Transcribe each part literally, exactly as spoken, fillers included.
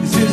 This is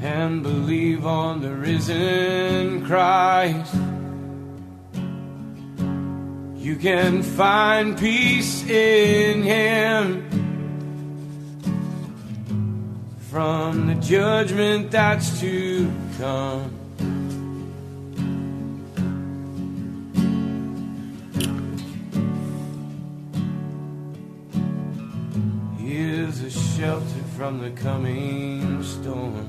and believe on the risen Christ. You can find peace in Him from the judgment that's to come. Is a shelter from the coming storm.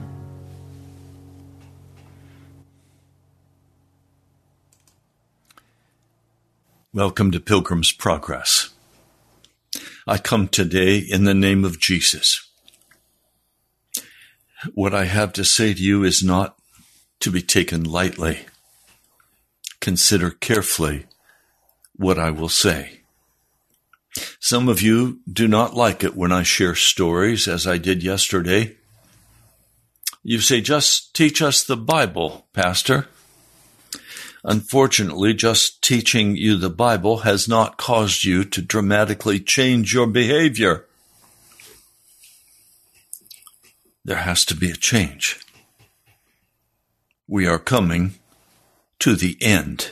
Welcome to Pilgrim's Progress. I come today in the name of Jesus. What I have to say to you is not to be taken lightly. Consider carefully what I will say. Some of you do not like it when I share stories, as I did yesterday. You say, just teach us the Bible, Pastor. Unfortunately, just teaching you the Bible has not caused you to dramatically change your behavior. There has to be a change. We are coming to the end.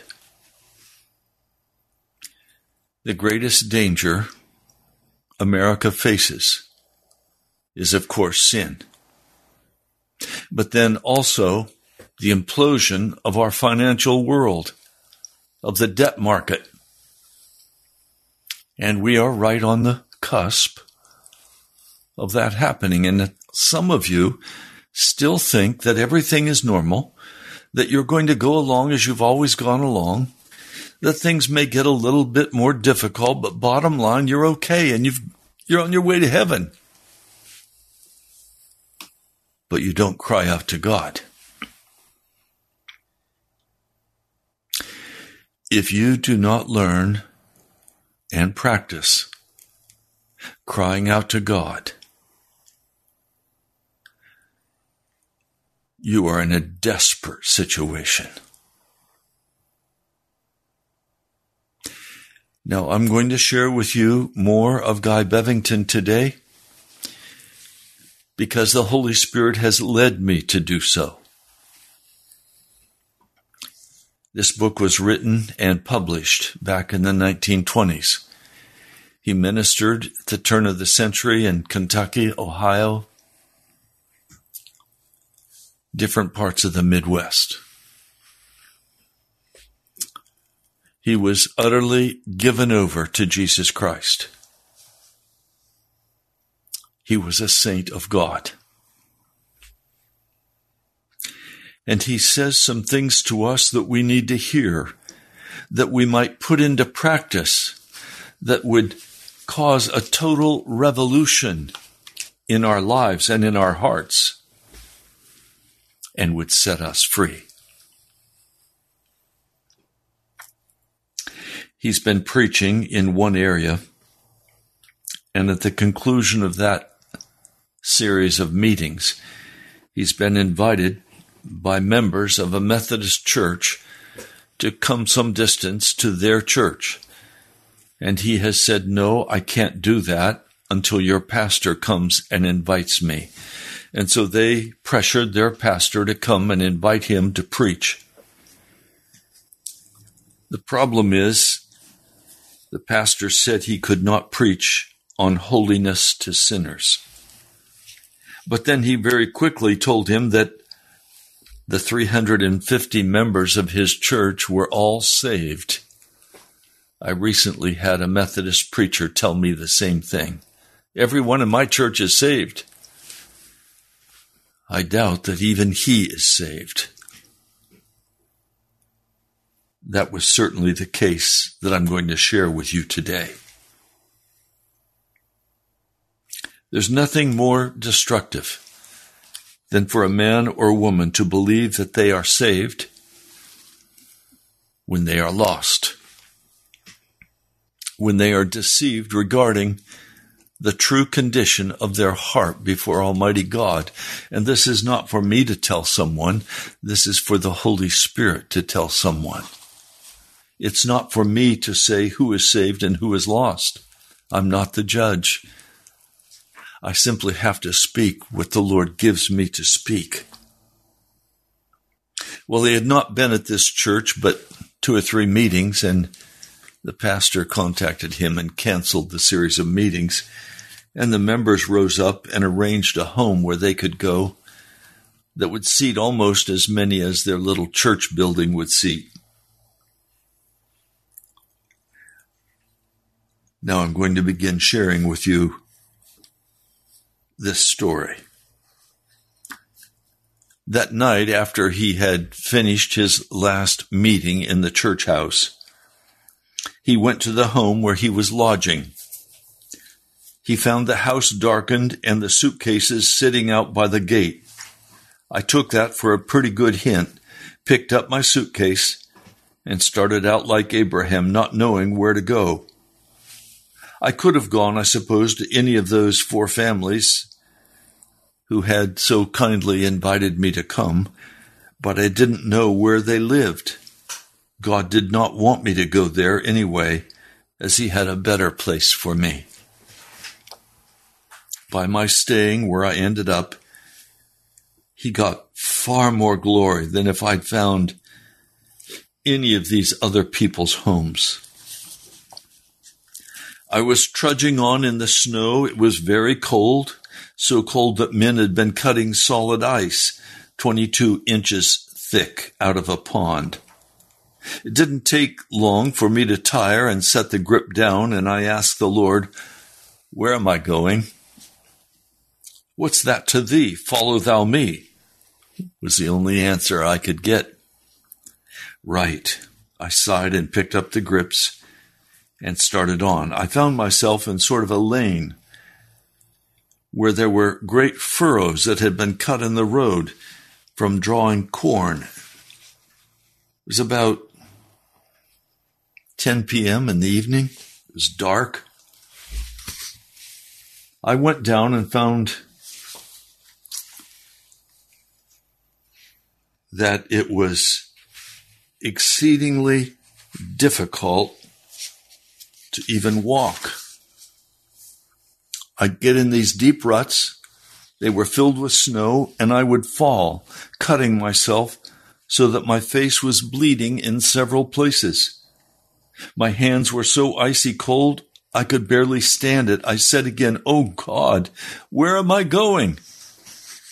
The greatest danger America faces is, of course, sin. But then also the implosion of our financial world, of the debt market. And we are right on the cusp of that happening. And some of you still think that everything is normal, that you're going to go along as you've always gone along, that things may get a little bit more difficult, but bottom line, you're okay and you've, you're on your way to heaven. But you don't cry out to God. If you do not learn and practice crying out to God, you are in a desperate situation. Now, I'm going to share with you more of Guy Bevington today because the Holy Spirit has led me to do so. This book was written and published back in the nineteen twenties. He ministered at the turn of the century in Kentucky, Ohio, different parts of the Midwest. He was utterly given over to Jesus Christ. He was a saint of God. And he says some things to us that we need to hear, that we might put into practice, that would cause a total revolution in our lives and in our hearts, and would set us free. He's been preaching in one area, and at the conclusion of that series of meetings, he's been invited by members of a Methodist church to come some distance to their church. And he has said, no, I can't do that until your pastor comes and invites me. And so they pressured their pastor to come and invite him to preach. The problem is, the pastor said he could not preach on holiness to sinners. But then he very quickly told him that the three hundred fifty members of his church were all saved. I recently had a Methodist preacher tell me the same thing. Everyone in my church is saved. I doubt that even he is saved. That was certainly the case that I'm going to share with you today. There's nothing more destructive than for a man or woman to believe that they are saved when they are lost, when they are deceived regarding the true condition of their heart before Almighty God. And this is not for me to tell someone. This is for the Holy Spirit to tell someone. It's not for me to say who is saved and who is lost. I'm not the judge. I simply have to speak what the Lord gives me to speak. Well, they had not been at this church but two or three meetings, and the pastor contacted him and canceled the series of meetings, and the members rose up and arranged a home where they could go that would seat almost as many as their little church building would seat. Now I'm going to begin sharing with you this story. That night, after he had finished his last meeting in the church house, he went to the home where he was lodging. He found the house darkened and the suitcases sitting out by the gate. I took that for a pretty good hint, picked up my suitcase, and started out like Abraham, not knowing where to go. I could have gone, I suppose, to any of those four families who had so kindly invited me to come, but I didn't know where they lived. God did not want me to go there anyway, as he had a better place for me. By my staying where I ended up, he got far more glory than if I'd found any of these other people's homes. I was trudging on in the snow. It was very cold, so cold that men had been cutting solid ice, twenty-two inches thick, out of a pond. It didn't take long for me to tire and set the grip down, and I asked the Lord, "Where am I going?" "What's that to thee? Follow thou me," was the only answer I could get. Right, I sighed and picked up the grips and started on. I found myself in sort of a lane where there were great furrows that had been cut in the road from drawing corn. It was about ten p.m. in the evening. It was dark. I went down and found that it was exceedingly difficult to even walk. I'd get in these deep ruts. They were filled with snow, and I would fall, cutting myself so that my face was bleeding in several places. My hands were so icy cold, I could barely stand it. I said again, "Oh God, where am I going?"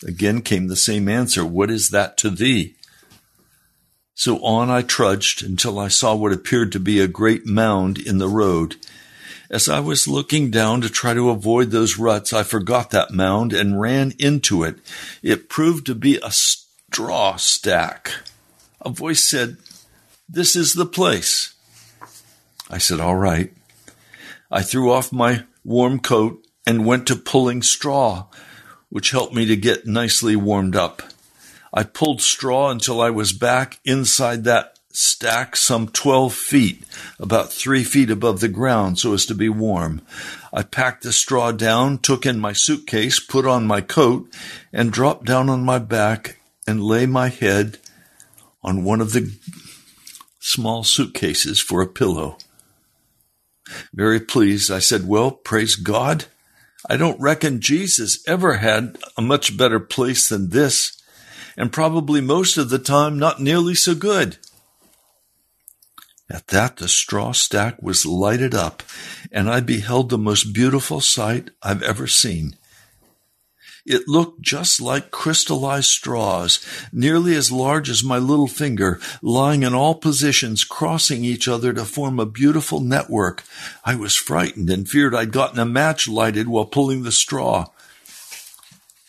Again came the same answer, "What is that to thee?" So on I trudged until I saw what appeared to be a great mound in the road. As I was looking down to try to avoid those ruts, I forgot that mound and ran into it. It proved to be a straw stack. A voice said, "This is the place." I said, "All right." I threw off my warm coat and went to pulling straw, which helped me to get nicely warmed up. I pulled straw until I was back inside that stack some twelve feet, about three feet above the ground, so as to be warm. I packed the straw down, took in my suitcase, put on my coat, and dropped down on my back and lay my head on one of the small suitcases for a pillow. Very pleased, I said, "Well, praise God. I don't reckon Jesus ever had a much better place than this, and probably most of the time not nearly so good." At that, the straw stack was lighted up, and I beheld the most beautiful sight I've ever seen. It looked just like crystallized straws, nearly as large as my little finger, lying in all positions, crossing each other to form a beautiful network. I was frightened and feared I'd gotten a match lighted while pulling the straw.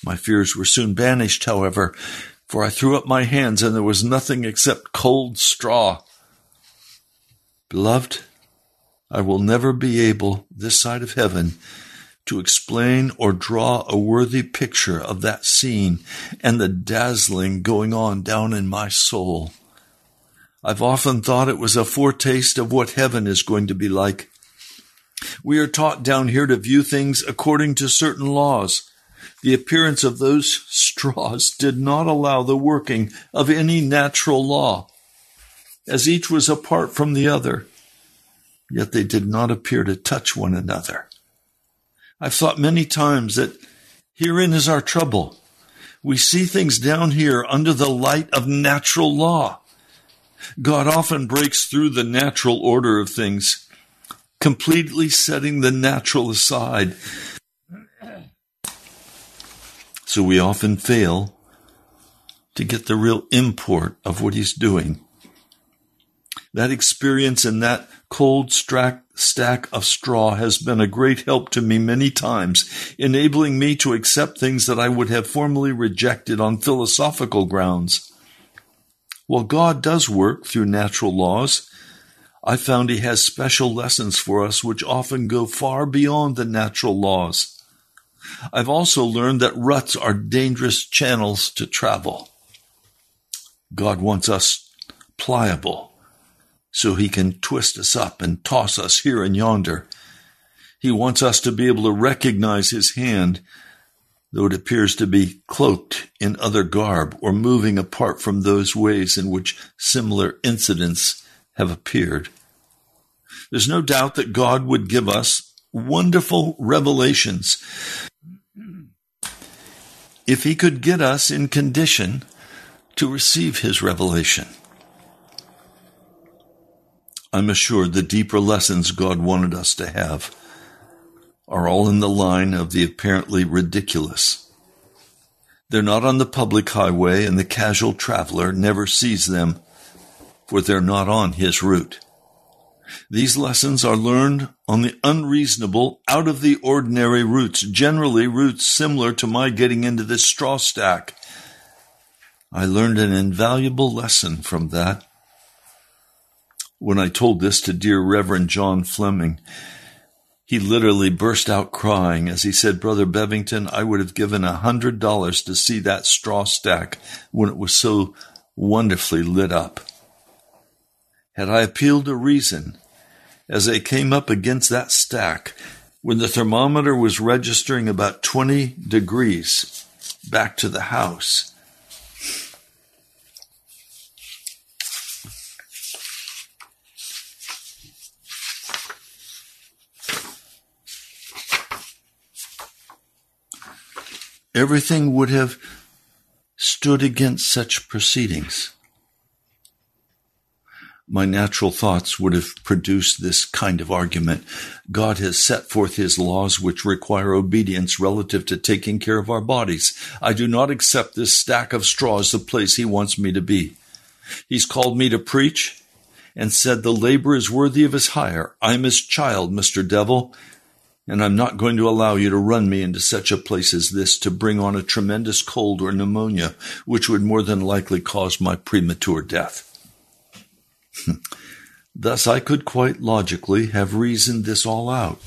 My fears were soon banished, however, for I threw up my hands and there was nothing except cold straw. Beloved, I will never be able, this side of heaven, to explain or draw a worthy picture of that scene and the dazzling going on down in my soul. I've often thought it was a foretaste of what heaven is going to be like. We are taught down here to view things according to certain laws. The appearance of those straws did not allow the working of any natural law, as each was apart from the other, yet they did not appear to touch one another. I've thought many times that herein is our trouble. We see things down here under the light of natural law. God often breaks through the natural order of things, completely setting the natural aside. So we often fail to get the real import of what he's doing. That experience in that cold stack stack of straw has been a great help to me many times, enabling me to accept things that I would have formerly rejected on philosophical grounds. While God does work through natural laws, I found he has special lessons for us which often go far beyond the natural laws. I've also learned that ruts are dangerous channels to travel. God wants us pliable so he can twist us up and toss us here and yonder. He wants us to be able to recognize his hand, though it appears to be cloaked in other garb or moving apart from those ways in which similar incidents have appeared. There's no doubt that God would give us wonderful revelations if he could get us in condition to receive his revelation. I'm assured the deeper lessons God wanted us to have are all in the line of the apparently ridiculous. They're not on the public highway, and the casual traveler never sees them, for they're not on his route. These lessons are learned on the unreasonable, out-of-the-ordinary routes, generally routes similar to my getting into this straw stack. I learned an invaluable lesson from that. When I told this to dear Reverend John Fleming, he literally burst out crying as he said, "Brother Bevington, I would have given a hundred dollars to see that straw stack when it was so wonderfully lit up. Had I appealed to reason as they came up against that stack when the thermometer was registering about twenty degrees back to the house, everything would have stood against such proceedings. My natural thoughts would have produced this kind of argument. God has set forth his laws which require obedience relative to taking care of our bodies. I do not accept this stack of straw as the place he wants me to be. He's called me to preach and said the laborer is worthy of his hire. I'm his child, Mister Devil. And I'm not going to allow you to run me into such a place as this to bring on a tremendous cold or pneumonia, which would more than likely cause my premature death." Thus I could quite logically have reasoned this all out,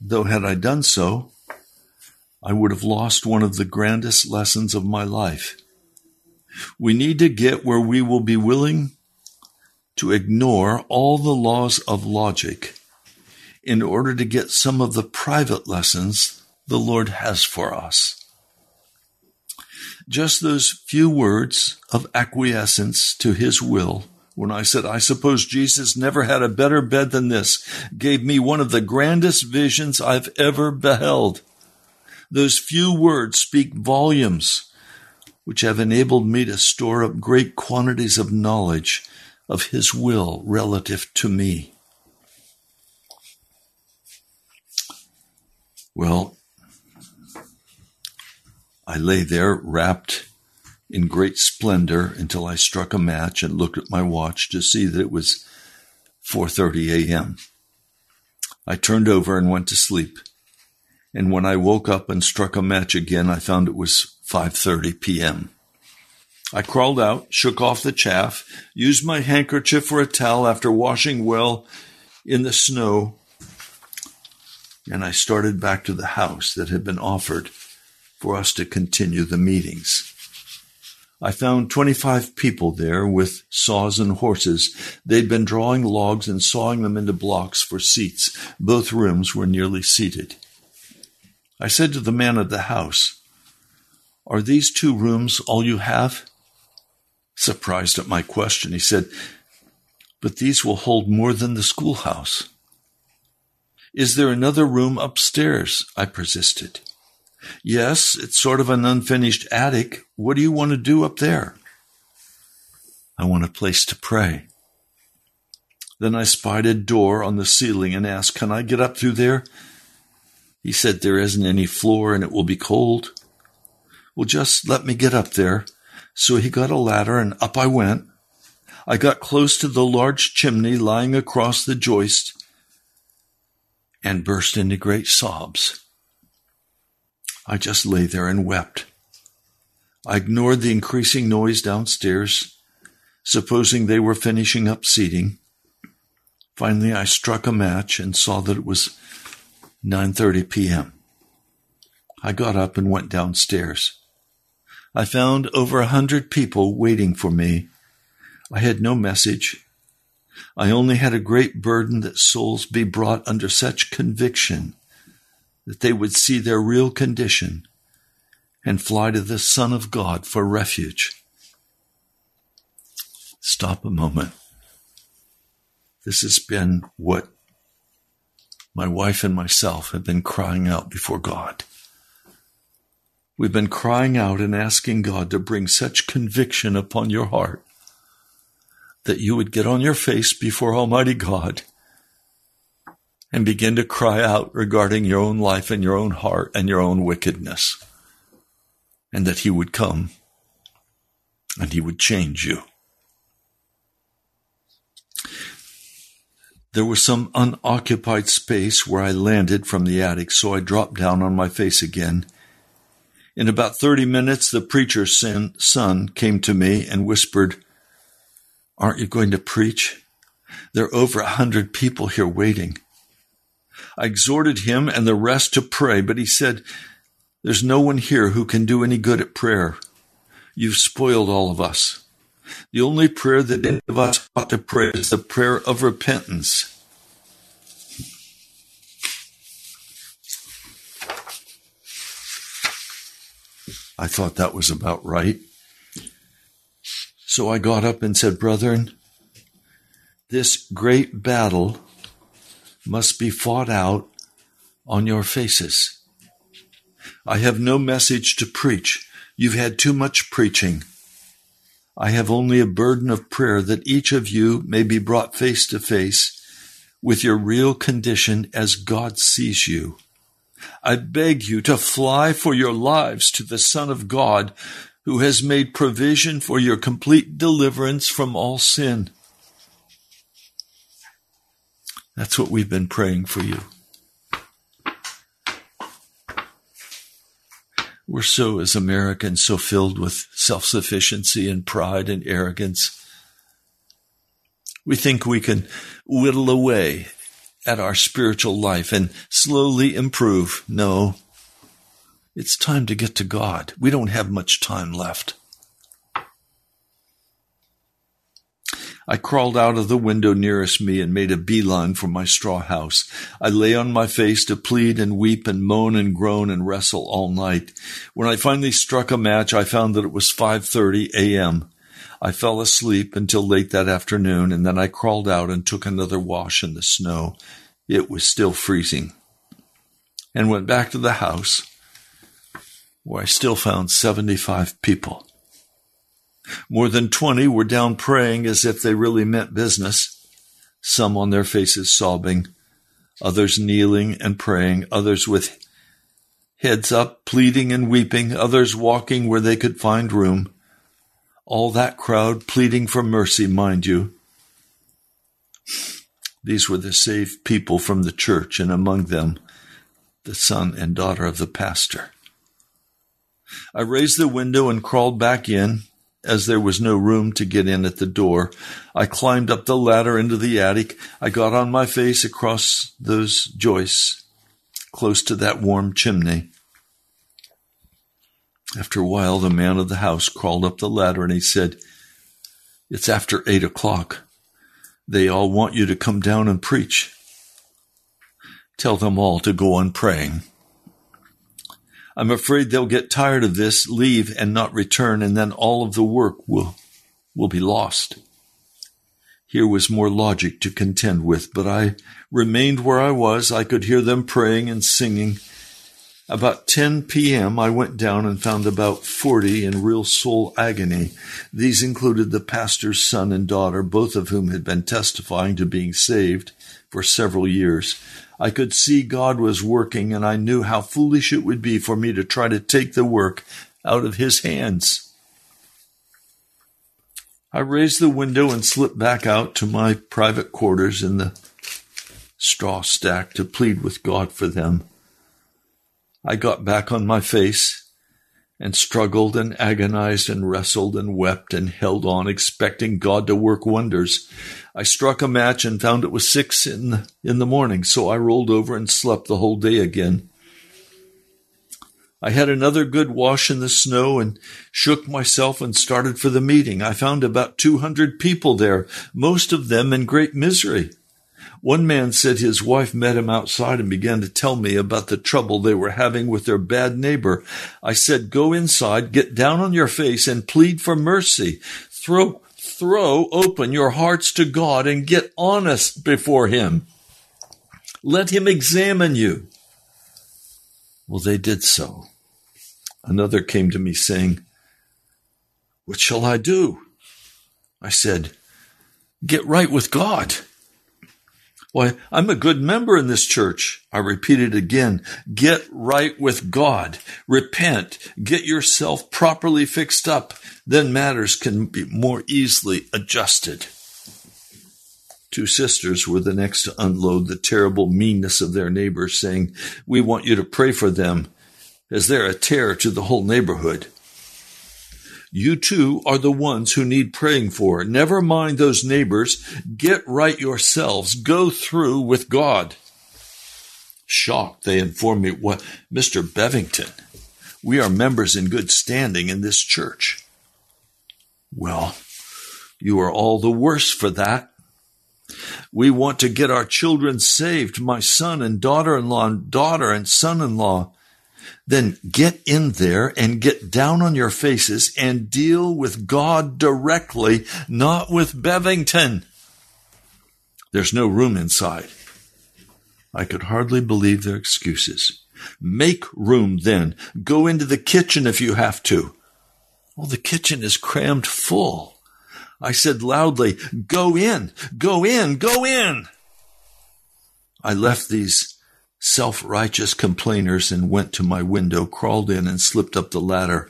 though had I done so, I would have lost one of the grandest lessons of my life. We need to get where we will be willing to ignore all the laws of logic in order to get some of the private lessons the Lord has for us. Just those few words of acquiescence to his will, when I said, "I suppose Jesus never had a better bed than this," gave me one of the grandest visions I've ever beheld. Those few words speak volumes, which have enabled me to store up great quantities of knowledge of his will relative to me. Well, I lay there wrapped in great splendor until I struck a match and looked at my watch to see that it was four thirty a.m. I turned over and went to sleep. And when I woke up and struck a match again, I found it was five thirty p.m. I crawled out, shook off the chaff, used my handkerchief for a towel after washing well in the snow, and I started back to the house that had been offered for us to continue the meetings. I found twenty-five people there with saws and horses. They'd been drawing logs and sawing them into blocks for seats. Both rooms were nearly seated. I said to the man of the house, "Are these two rooms all you have?" Surprised at my question, he said, "But these will hold more than the schoolhouse." "Is there another room upstairs?" I persisted. "Yes, it's sort of an unfinished attic. What do you want to do up there?" "I want a place to pray." Then I spied a door on the ceiling and asked, "Can I get up through there?" He said, "There isn't any floor and it will be cold." "Well, just let me get up there." So he got a ladder and up I went. I got close to the large chimney lying across the joist and burst into great sobs. I just lay there and wept. I ignored the increasing noise downstairs, supposing they were finishing up seating. Finally, I struck a match and saw that it was nine thirty p.m. I got up and went downstairs. I found over a hundred people waiting for me. I had no message. I only had a great burden that souls be brought under such conviction that they would see their real condition and fly to the Son of God for refuge. Stop a moment. This has been what my wife and myself have been crying out before God. We've been crying out and asking God to bring such conviction upon your heart that you would get on your face before Almighty God and begin to cry out regarding your own life and your own heart and your own wickedness, and that He would come and He would change you. There was some unoccupied space where I landed from the attic, so I dropped down on my face again. In about thirty minutes, the preacher's son came to me and whispered, "Aren't you going to preach? There are over a hundred people here waiting." I exhorted him and the rest to pray, but he said, "There's no one here who can do any good at prayer. You've spoiled all of us. The only prayer that any of us ought to pray is the prayer of repentance." I thought that was about right. So I got up and said, "Brethren, this great battle must be fought out on your faces. I have no message to preach. You've had too much preaching. I have only a burden of prayer that each of you may be brought face to face with your real condition as God sees you. I beg you to fly for your lives to the Son of God, who has made provision for your complete deliverance from all sin." That's what we've been praying for you. We're so, as Americans, so filled with self-sufficiency and pride and arrogance. We think we can whittle away at our spiritual life and slowly improve. No, it's time to get to God. We don't have much time left. I crawled out of the window nearest me and made a beeline for my straw house. I lay on my face to plead and weep and moan and groan and wrestle all night. When I finally struck a match, I found that it was five thirty a.m. I fell asleep until late that afternoon, and then I crawled out and took another wash in the snow. It was still freezing, and went back to the house, where I still found seventy-five people. More than twenty were down praying as if they really meant business, some on their faces sobbing, others kneeling and praying, others with heads up, pleading and weeping, others walking where they could find room. All that crowd pleading for mercy, mind you. These were the saved people from the church, and among them, the son and daughter of the pastor. I raised the window and crawled back in, as there was no room to get in at the door. I climbed up the ladder into the attic. I got on my face across those joists, close to that warm chimney. After a while, the man of the house crawled up the ladder, and he said, "It's after eight o'clock. They all want you to come down and preach. Tell them all to go on praying. I'm afraid they'll get tired of this, leave, and not return, and then all of the work will, will be lost." Here was more logic to contend with, but I remained where I was. I could hear them praying and singing. About ten p.m., I went down and found about forty in real soul agony. These included the pastor's son and daughter, both of whom had been testifying to being saved for several years. I could see God was working, and I knew how foolish it would be for me to try to take the work out of His hands. I raised the window and slipped back out to my private quarters in the straw stack to plead with God for them. I got back on my face and struggled and agonized and wrestled and wept and held on, expecting God to work wonders. I struck a match and found it was six in the, in the morning, so I rolled over and slept the whole day again. I had another good wash in the snow and shook myself and started for the meeting. I found about two hundred people there, most of them in great misery. One man said his wife met him outside and began to tell me about the trouble they were having with their bad neighbor. I said, go inside, get down on your face, and plead for mercy. Throw, throw open your hearts to God and get honest before him. Let him examine you. Well, they did so. Another came to me saying, what shall I do? I said, get right with God. Why, I'm a good member in this church. I repeated again, get right with God. Repent. Get yourself properly fixed up. Then matters can be more easily adjusted. Two sisters were the next to unload the terrible meanness of their neighbors, saying, we want you to pray for them, as they're a terror to the whole neighborhood. You too are the ones who need praying for. Never mind those neighbors. Get right yourselves. Go through with God. Shocked, they informed me, "What, Mister Bevington, we are members in good standing in this church." Well, you are all the worse for that. We want to get our children saved, my son and daughter-in-law and daughter and son-in-law. Then get in there and get down on your faces and deal with God directly, not with Bevington. There's no room inside. I could hardly believe their excuses. Make room then. Go into the kitchen if you have to. Well, the kitchen is crammed full. I said loudly, go in, go in, go in. I left these self-righteous complainers and went to my window, crawled in, and slipped up the ladder.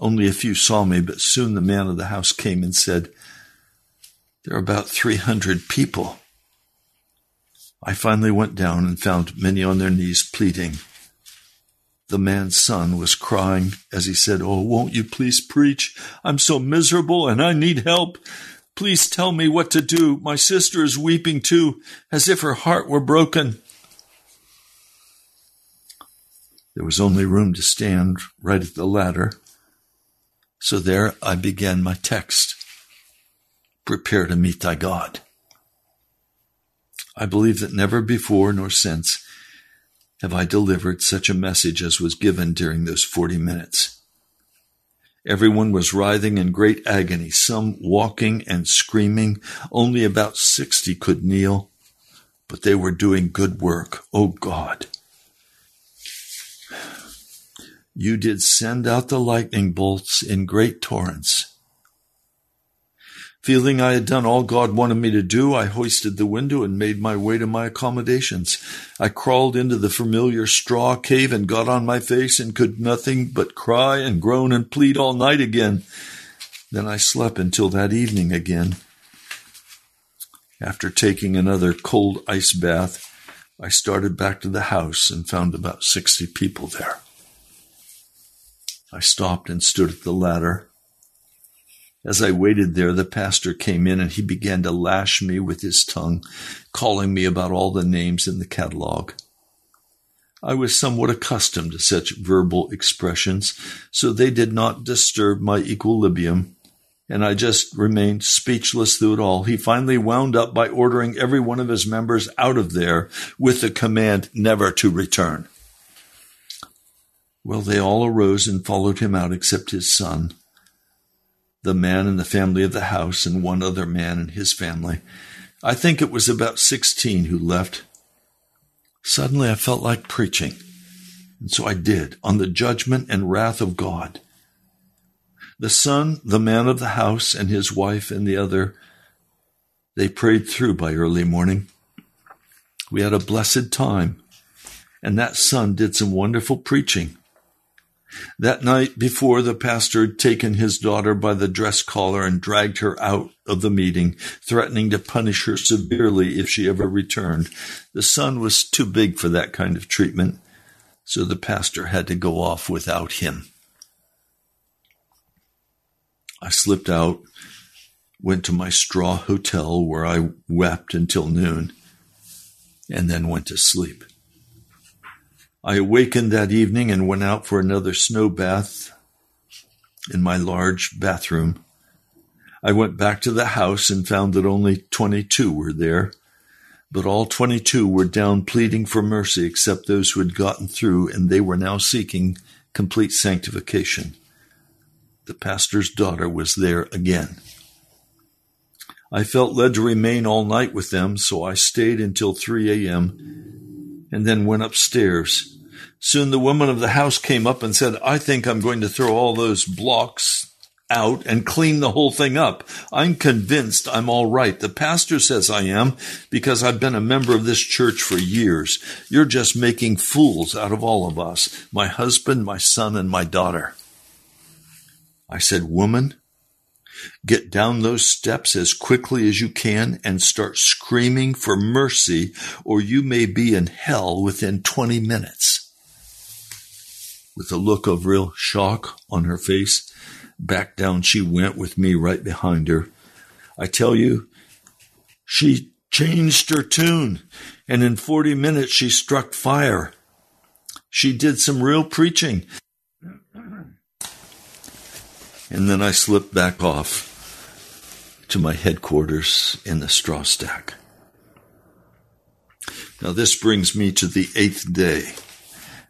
Only a few saw me, but soon the man of the house came and said, there are about three hundred people. I finally went down and found many on their knees pleading. The man's son was crying as he said, oh, won't you please preach? I'm so miserable and I need help. Please tell me what to do. My sister is weeping too, as if her heart were broken. There was only room to stand right at the ladder. So there I began my text. Prepare to meet thy God. I believe that never before nor since have I delivered such a message as was given during those forty minutes. Everyone was writhing in great agony, some walking and screaming. Only about sixty could kneel, but they were doing good work. Oh God, you did send out the lightning bolts in great torrents. Feeling I had done all God wanted me to do, I hoisted the window and made my way to my accommodations. I crawled into the familiar straw cave and got on my face and could nothing but cry and groan and plead all night again. Then I slept until that evening again. After taking another cold ice bath, I started back to the house and found about sixty people there. I stopped and stood at the ladder. As I waited there, the pastor came in and he began to lash me with his tongue, calling me about all the names in the catalog. I was somewhat accustomed to such verbal expressions, so they did not disturb my equilibrium, and I just remained speechless through it all. He finally wound up by ordering every one of his members out of there with the command never to return. Well, they all arose and followed him out except his son, the man and the family of the house, and one other man and his family. I think it was about sixteen who left. Suddenly I felt like preaching, and so I did, on the judgment and wrath of God. The son, the man of the house, and his wife and the other, they prayed through by early morning. We had a blessed time, and that son did some wonderful preaching. That night before, the pastor had taken his daughter by the dress collar and dragged her out of the meeting, threatening to punish her severely if she ever returned. The son was too big for that kind of treatment, so the pastor had to go off without him. I slipped out, went to my straw hotel where I wept until noon, and then went to sleep. I awakened that evening and went out for another snow bath in my large bathroom. I went back to the house and found that only twenty-two were there, but all twenty-two were down pleading for mercy except those who had gotten through, and they were now seeking complete sanctification. The pastor's daughter was there again. I felt led to remain all night with them, so I stayed until three a.m. and then went upstairs. Soon the woman of the house came up and said, "I think I'm going to throw all those blocks out and clean the whole thing up. I'm convinced I'm all right. The pastor says I am because I've been a member of this church for years. You're just making fools out of all of us, my husband, my son, and my daughter." I said, "Woman, get down those steps as quickly as you can and start screaming for mercy, or you may be in hell within twenty minutes. With a look of real shock on her face, back down she went with me right behind her. I tell you, she changed her tune, and in forty minutes she struck fire. She did some real preaching. And then I slipped back off to my headquarters in the straw stack. Now this brings me to the eighth day.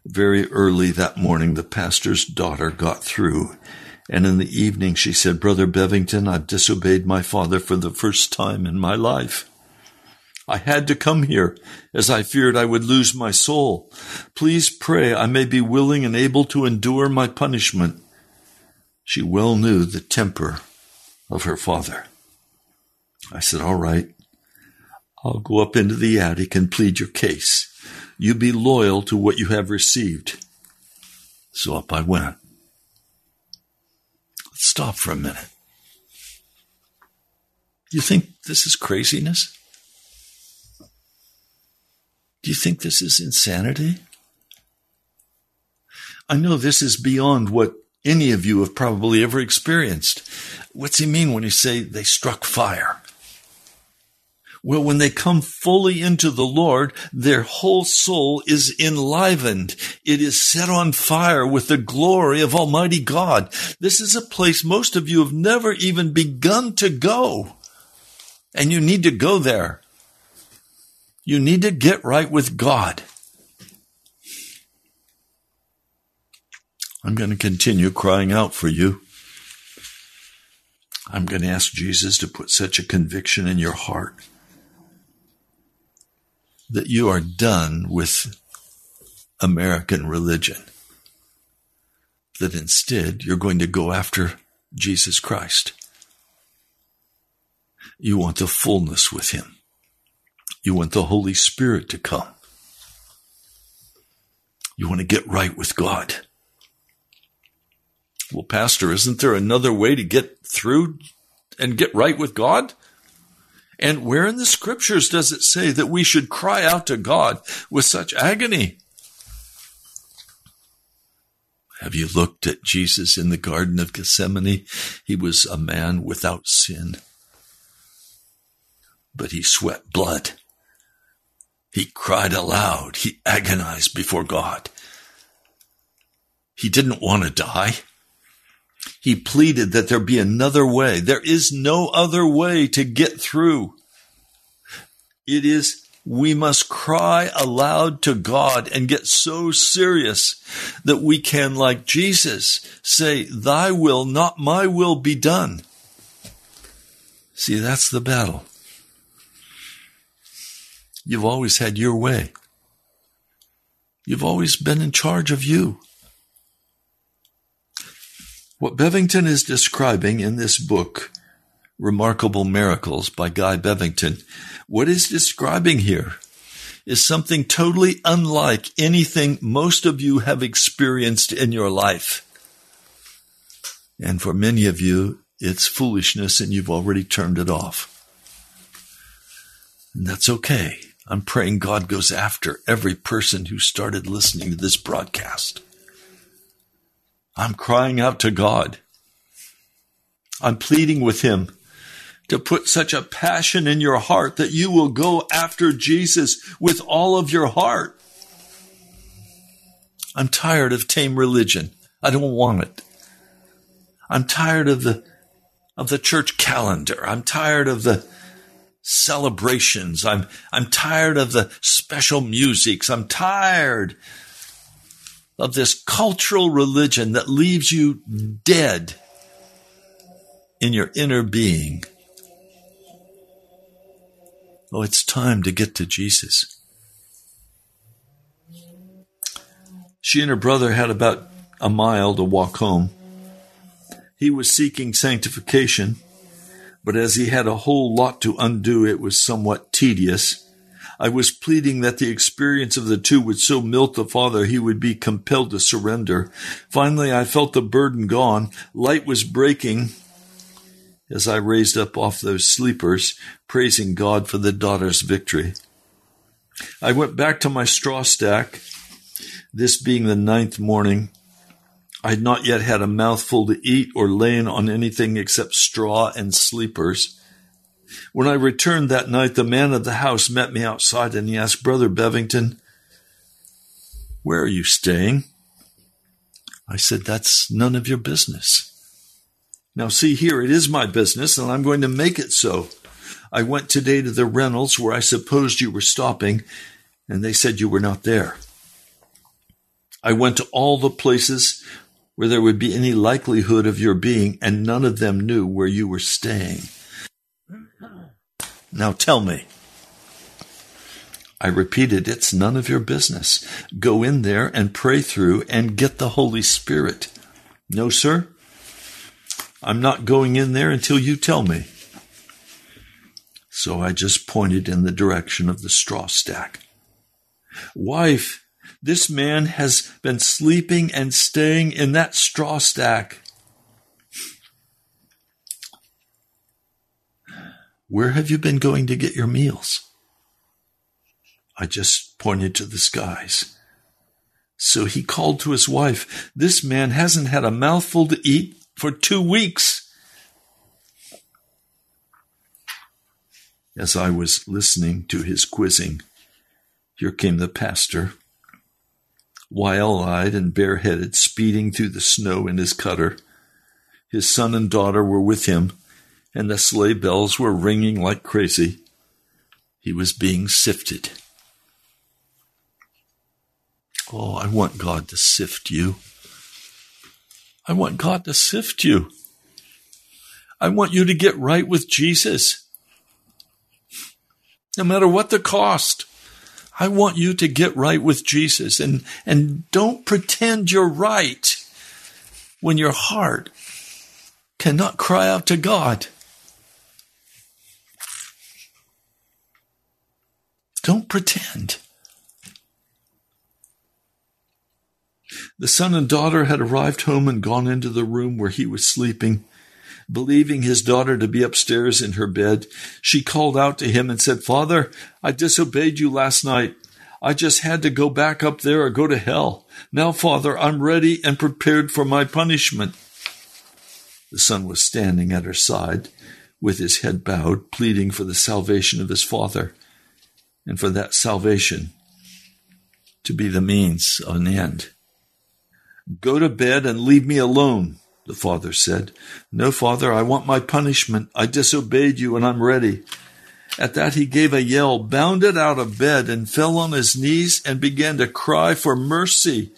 Very early that morning, the pastor's daughter got through. And in the evening, she said, "Brother Bevington, I've disobeyed my father for the first time in my life. I had to come here as I feared I would lose my soul. Please pray I may be willing and able to endure my punishment." She well knew the temper of her father. I said, "All right, I'll go up into the attic and plead your case. You be loyal to what you have received." So up I went. Let's stop for a minute. You think this is craziness? Do you think this is insanity? I know this is beyond what any of you have probably ever experienced. What's he mean when he say they struck fire? Well, when they come fully into the Lord, their whole soul is enlivened. It is set on fire with the glory of Almighty God. This is a place most of you have never even begun to go, and you need to go there. You need to get right with God. I'm going to continue crying out for you. I'm going to ask Jesus to put such a conviction in your heart that you are done with American religion, that instead you're going to go after Jesus Christ. You want the fullness with him. You want the Holy Spirit to come. You want to get right with God. Well, Pastor, isn't there another way to get through and get right with God? And where in the scriptures does it say that we should cry out to God with such agony? Have you looked at Jesus in the Garden of Gethsemane? He was a man without sin, but he sweat blood. He cried aloud. He agonized before God. He didn't want to die. He pleaded that there be another way. There is no other way to get through. It is, we must cry aloud to God and get so serious that we can, like Jesus, say, "Thy will, not my will, be done." See, that's the battle. You've always had your way. You've always been in charge of you. What Bevington is describing in this book, Remarkable Miracles by Guy Bevington, what is describing here is something totally unlike anything most of you have experienced in your life. And for many of you, it's foolishness and you've already turned it off. And that's okay. I'm praying God goes after every person who started listening to this broadcast. I'm crying out to God. I'm pleading with him to put such a passion in your heart that you will go after Jesus with all of your heart. I'm tired of tame religion. I don't want it. I'm tired of the of the church calendar. I'm tired of the celebrations. I'm I'm tired of the special musics. I'm tired of this cultural religion that leaves you dead in your inner being. Oh, it's time to get to Jesus. She and her brother had about a mile to walk home. He was seeking sanctification, but as he had a whole lot to undo, it was somewhat tedious. I was pleading that the experience of the two would so melt the father he would be compelled to surrender. Finally, I felt the burden gone. Light was breaking as I raised up off those sleepers, praising God for the daughter's victory. I went back to my straw stack, this being the ninth morning. I had not yet had a mouthful to eat or lain on anything except straw and sleepers. When I returned that night, the man of the house met me outside and he asked, "Brother Bevington, where are you staying?" I said, "That's none of your business." "Now see here, it is my business and I'm going to make it so. I went today to the Reynolds where I supposed you were stopping and they said you were not there. I went to all the places where there would be any likelihood of your being, and none of them knew where you were staying. Now tell me." I repeated, "It's none of your business. Go in there and pray through and get the Holy Spirit." "No, sir. I'm not going in there until you tell me." So I just pointed in the direction of the straw stack. "Wife, this man has been sleeping and staying in that straw stack." "Where have you been going to get your meals?" I just pointed to the skies. So he called to his wife, "This man hasn't had a mouthful to eat for two weeks." As I was listening to his quizzing, here came the pastor, wide-eyed and bareheaded, speeding through the snow in his cutter. His son and daughter were with him, and the sleigh bells were ringing like crazy. He was being sifted. Oh, I want God to sift you. I want God to sift you. I want you to get right with Jesus. No matter what the cost, I want you to get right with Jesus, and, and don't pretend you're right when your heart cannot cry out to God. Don't pretend. The son and daughter had arrived home and gone into the room where he was sleeping. Believing his daughter to be upstairs in her bed, she called out to him and said, "Father, I disobeyed you last night. I just had to go back up there or go to hell. Now, Father, I'm ready and prepared for my punishment." The son was standing at her side with his head bowed, pleading for the salvation of his father and for that salvation to be the means of an end. "Go to bed and leave me alone," the father said. "No, Father, I want my punishment. I disobeyed you and I'm ready." At that he gave a yell, bounded out of bed, and fell on his knees and began to cry for mercy.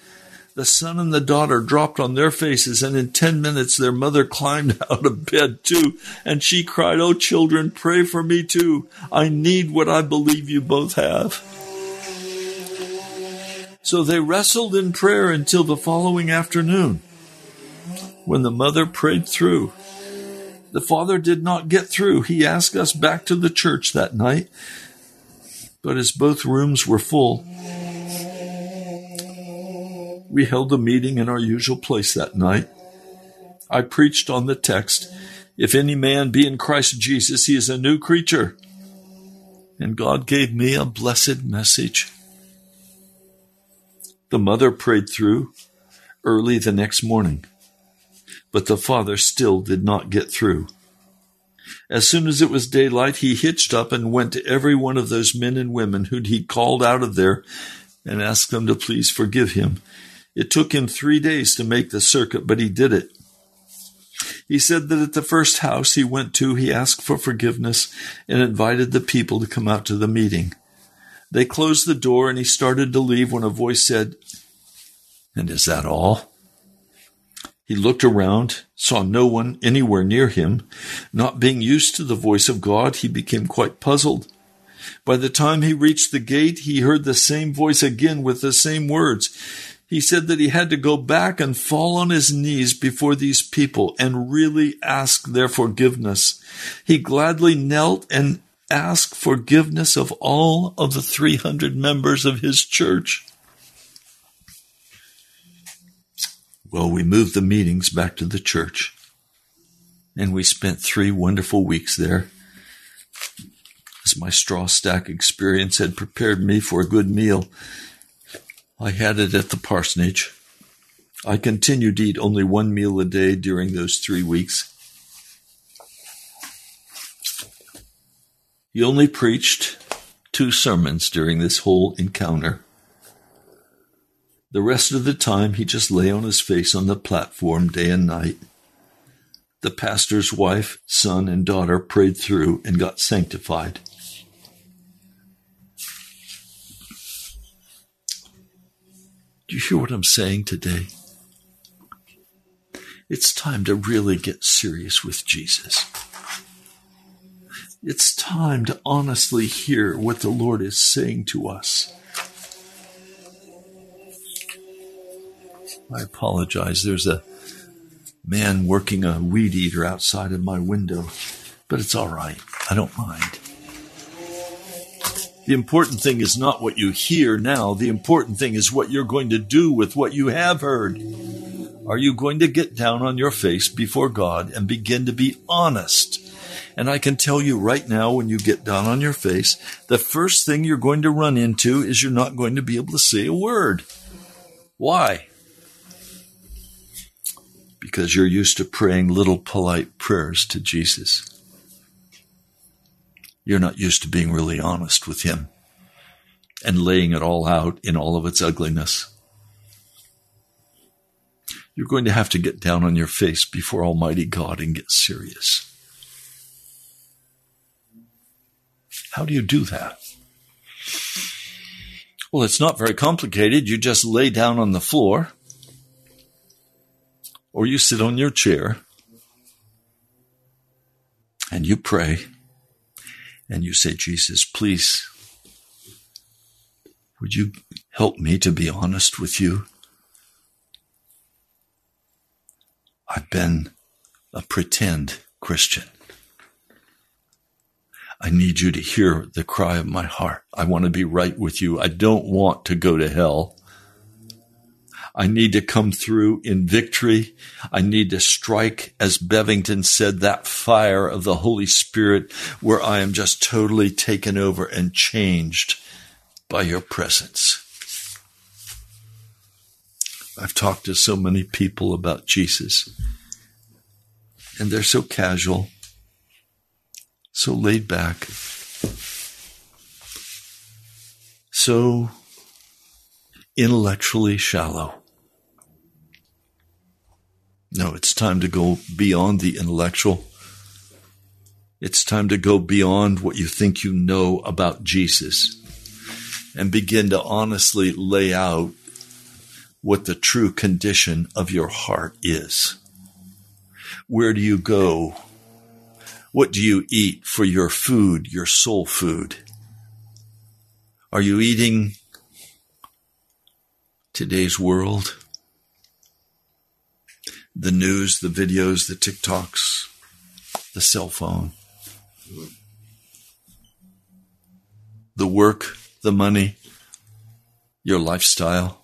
The son and the daughter dropped on their faces, and in ten minutes their mother climbed out of bed too, and she cried, "Oh, children, pray for me too. I need what I believe you both have." So they wrestled in prayer until the following afternoon. When the mother prayed through, the father did not get through. He asked us back to the church that night, but as both rooms were full, we held a meeting in our usual place that night. I preached on the text, "If any man be in Christ Jesus, he is a new creature." And God gave me a blessed message. The mother prayed through early the next morning. but the father still did not get through. As soon as it was daylight, he hitched up and went to every one of those men and women who'd he called out of there and asked them to please forgive him. It took him three days to make the circuit, but he did it. He said that at the first house he went to, he asked for forgiveness and invited the people to come out to the meeting. They closed the door, and he started to leave when a voice said, "And is that all?" He looked around, saw no one anywhere near him. Not being used to the voice of God, he became quite puzzled. By the time he reached the gate, he heard the same voice again with the same words. He said that he had to go back and fall on his knees before these people and really ask their forgiveness. He gladly knelt and asked forgiveness of all of the three hundred members of his church. Well, we moved the meetings back to the church, and we spent three wonderful weeks there. As my straw stack experience had prepared me for a good meal, I had it at the parsonage. I continued to eat only one meal a day during those three weeks. He only preached two sermons during this whole encounter. The rest of the time, he just lay on his face on the platform day and night. The pastor's wife, son, and daughter prayed through and got sanctified. Do you hear what I'm saying today? It's time to really get serious with Jesus. It's time to honestly hear what the Lord is saying to us. I apologize. There's a man working a weed eater outside of my window, but it's all right. I don't mind. The important thing is not what you hear now. The important thing is what you're going to do with what you have heard. Are you going to get down on your face before God and begin to be honest? And I can tell you right now, when you get down on your face, the first thing you're going to run into is you're not going to be able to say a word. Why? Because you're used to praying little polite prayers to Jesus. You're not used to being really honest with him and laying it all out in all of its ugliness. You're going to have to get down on your face before Almighty God and get serious. How do you do that? Well, it's not very complicated. You just lay down on the floor, or you sit on your chair, and you pray, and you say, "Jesus, please, would you help me to be honest with you? I've been a pretend Christian. I need you to hear the cry of my heart. I want to be right with you. I don't want to go to hell. I need to come through in victory. I need to strike," as Bevington said, "that fire of the Holy Spirit where I am just totally taken over and changed by your presence." I've talked to so many people about Jesus, and they're so casual, so laid back, so intellectually shallow. No, it's time to go beyond the intellectual. It's time to go beyond what you think you know about Jesus and begin to honestly lay out what the true condition of your heart is. Where do you go? What do you eat for your food, your soul food? Are you eating today's world? The news, the videos, the TikToks, the cell phone, the work, the money, your lifestyle?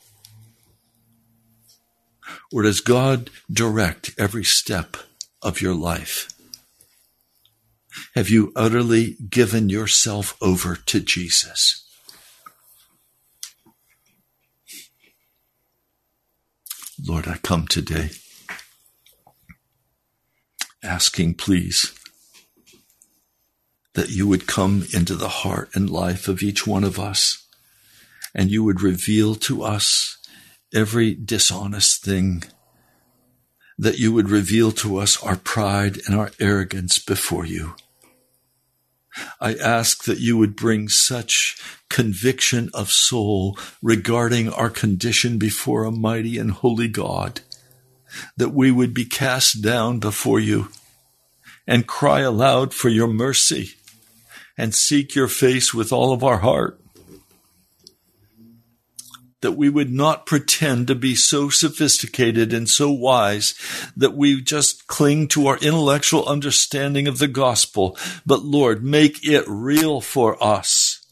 Or does God direct every step of your life? Have you utterly given yourself over to Jesus? Lord, I come today. asking, please, that you would come into the heart and life of each one of us, and you would reveal to us every dishonest thing, that you would reveal to us our pride and our arrogance before you. I ask that you would bring such conviction of soul regarding our condition before a mighty and holy God, that we would be cast down before you and cry aloud for your mercy and seek your face with all of our heart, that we would not pretend to be so sophisticated and so wise that we just cling to our intellectual understanding of the gospel. But Lord, make it real for us.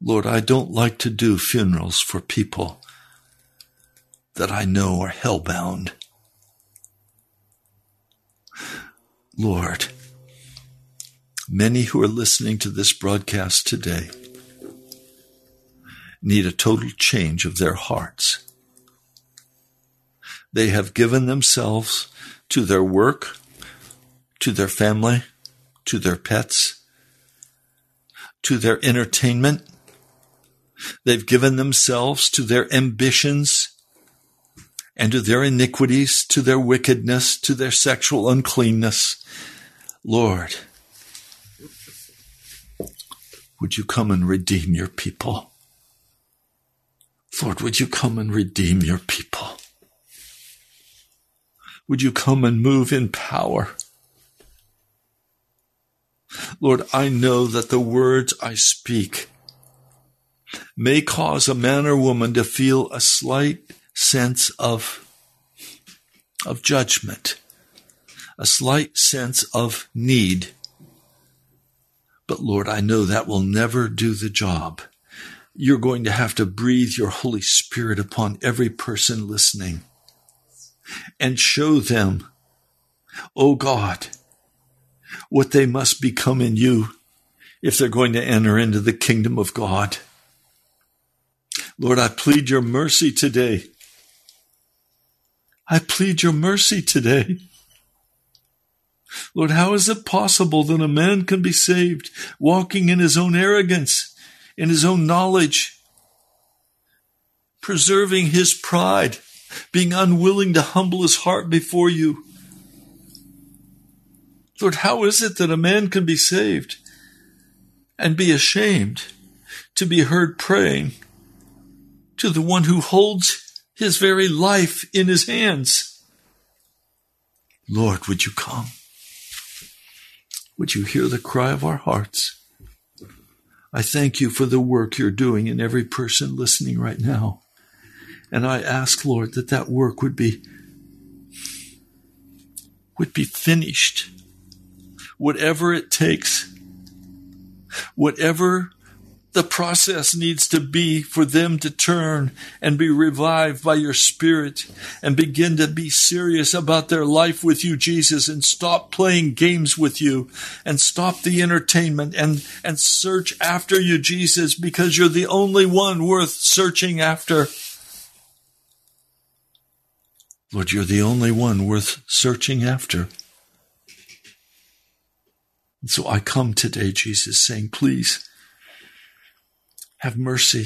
Lord, I don't like to do funerals for people that I know are hellbound. Lord, many who are listening to this broadcast today need a total change of their hearts. They have given themselves to their work, to their family, to their pets, to their entertainment. They've given themselves to their ambitions and to their iniquities, to their wickedness, to their sexual uncleanness. Lord, would you come and redeem your people? Lord, would you come and redeem your people? Would you come and move in power? Lord, I know that the words I speak may cause a man or woman to feel a slight sense of, of judgment, a slight sense of need. But Lord, I know that will never do the job. You're going to have to breathe your Holy Spirit upon every person listening and show them, oh God, what they must become in you if they're going to enter into the kingdom of God. Lord, I plead your mercy today. I plead your mercy today. Lord, how is it possible that a man can be saved walking in his own arrogance, in his own knowledge, preserving his pride, being unwilling to humble his heart before you? Lord, how is it that a man can be saved and be ashamed to be heard praying to the one who holds his very life in his hands? Lord, would you come? Would you hear the cry of our hearts? I thank you for the work you're doing in every person listening right now. And I ask, Lord, that that work would be, would be finished. Whatever it takes, whatever the process needs to be for them to turn and be revived by your Spirit and begin to be serious about their life with you, Jesus, and stop playing games with you and stop the entertainment and, and search after you, Jesus, because you're the only one worth searching after. Lord, you're the only one worth searching after. And so I come today, Jesus, saying, please, have mercy.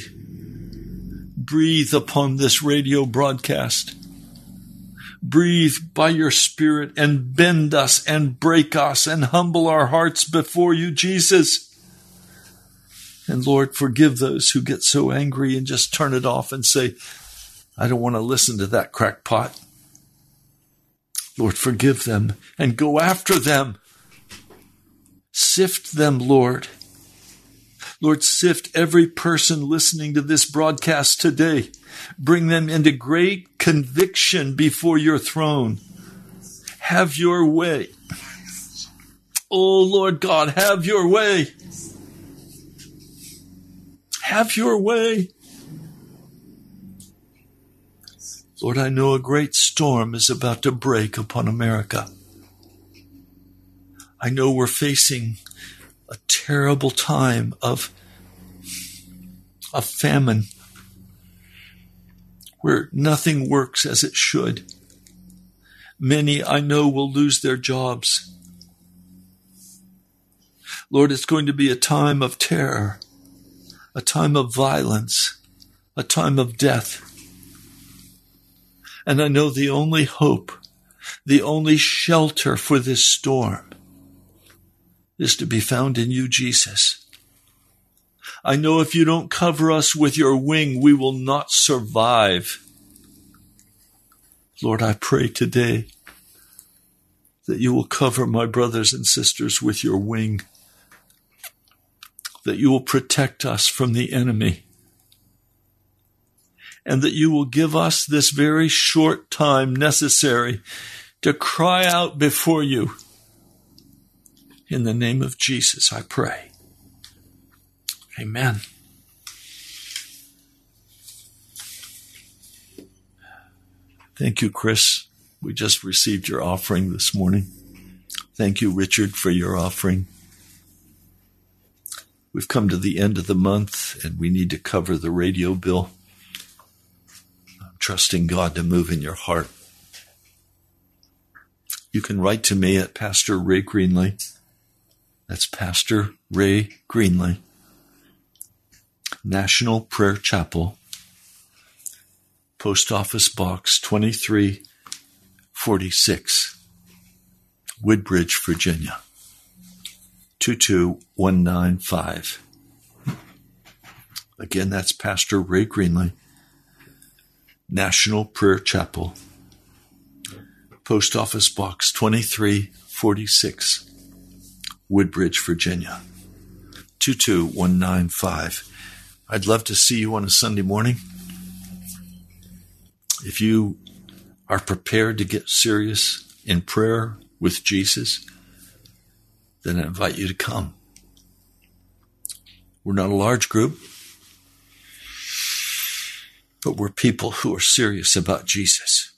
Breathe upon this radio broadcast. Breathe by your Spirit and bend us and break us and humble our hearts before you, Jesus. And Lord, forgive those who get so angry and just turn it off and say, I don't want to listen to that crackpot. Lord, forgive them and go after them. Sift them, Lord. Lord, sift every person listening to this broadcast today. Bring them into great conviction before your throne. Have your way. Oh, Lord God, have your way. Have your way. Lord, I know a great storm is about to break upon America. I know we're facing a terrible time of, of famine where nothing works as it should. Many I know will lose their jobs. Lord, it's going to be a time of terror, a time of violence, a time of death. And I know the only hope, the only shelter for this storm is to be found in you, Jesus. I know if you don't cover us with your wing, we will not survive. Lord, I pray today that you will cover my brothers and sisters with your wing, that you will protect us from the enemy, and that you will give us this very short time necessary to cry out before you. In the name of Jesus, I pray. Amen. Thank you, Chris. We just received your offering this morning. Thank you, Richard, for your offering. We've come to the end of the month, and we need to cover the radio bill. Trusting God to move in your heart. You can write to me at Pastor Ray Greenlee. That's Pastor Ray Greenlee, National Prayer Chapel, Post Office Box twenty-three forty-six, Woodbridge, Virginia, two two one nine five. Again, that's Pastor Ray Greenlee, National Prayer Chapel, Post Office Box twenty-three forty-six, Woodbridge, Virginia, two two one nine five. I'd love to see you on a Sunday morning. If you are prepared to get serious in prayer with Jesus, then I invite you to come. We're not a large group, but we're people who are serious about Jesus.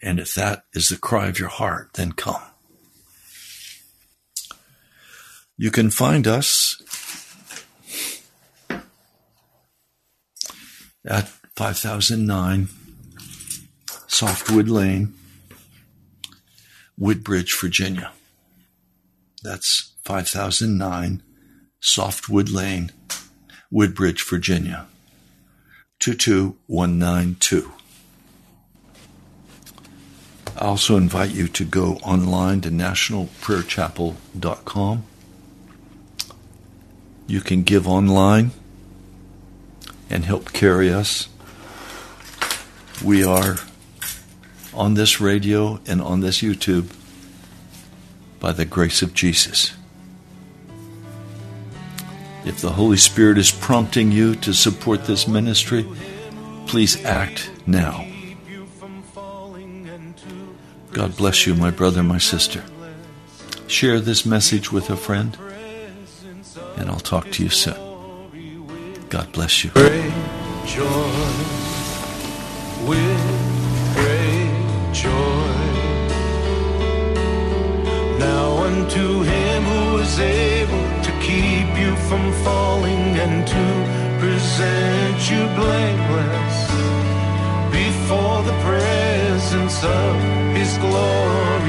And if that is the cry of your heart, then come. You can find us at five thousand nine Softwood Lane, Woodbridge, Virginia. That's five thousand nine Softwood Lane, Woodbridge, Virginia, two two one nine two. I also invite you to go online to national prayer chapel dot com. You can give online and help carry us. We are on this radio and on this YouTube by the grace of Jesus. If the Holy Spirit is prompting you to support this ministry, please act now. God bless you, my brother, my sister. Share this message with a friend, and I'll talk to you soon. God bless you. Great joy, with great joy. Now unto him who is able keep you from falling and to present you blameless before the presence of his glory.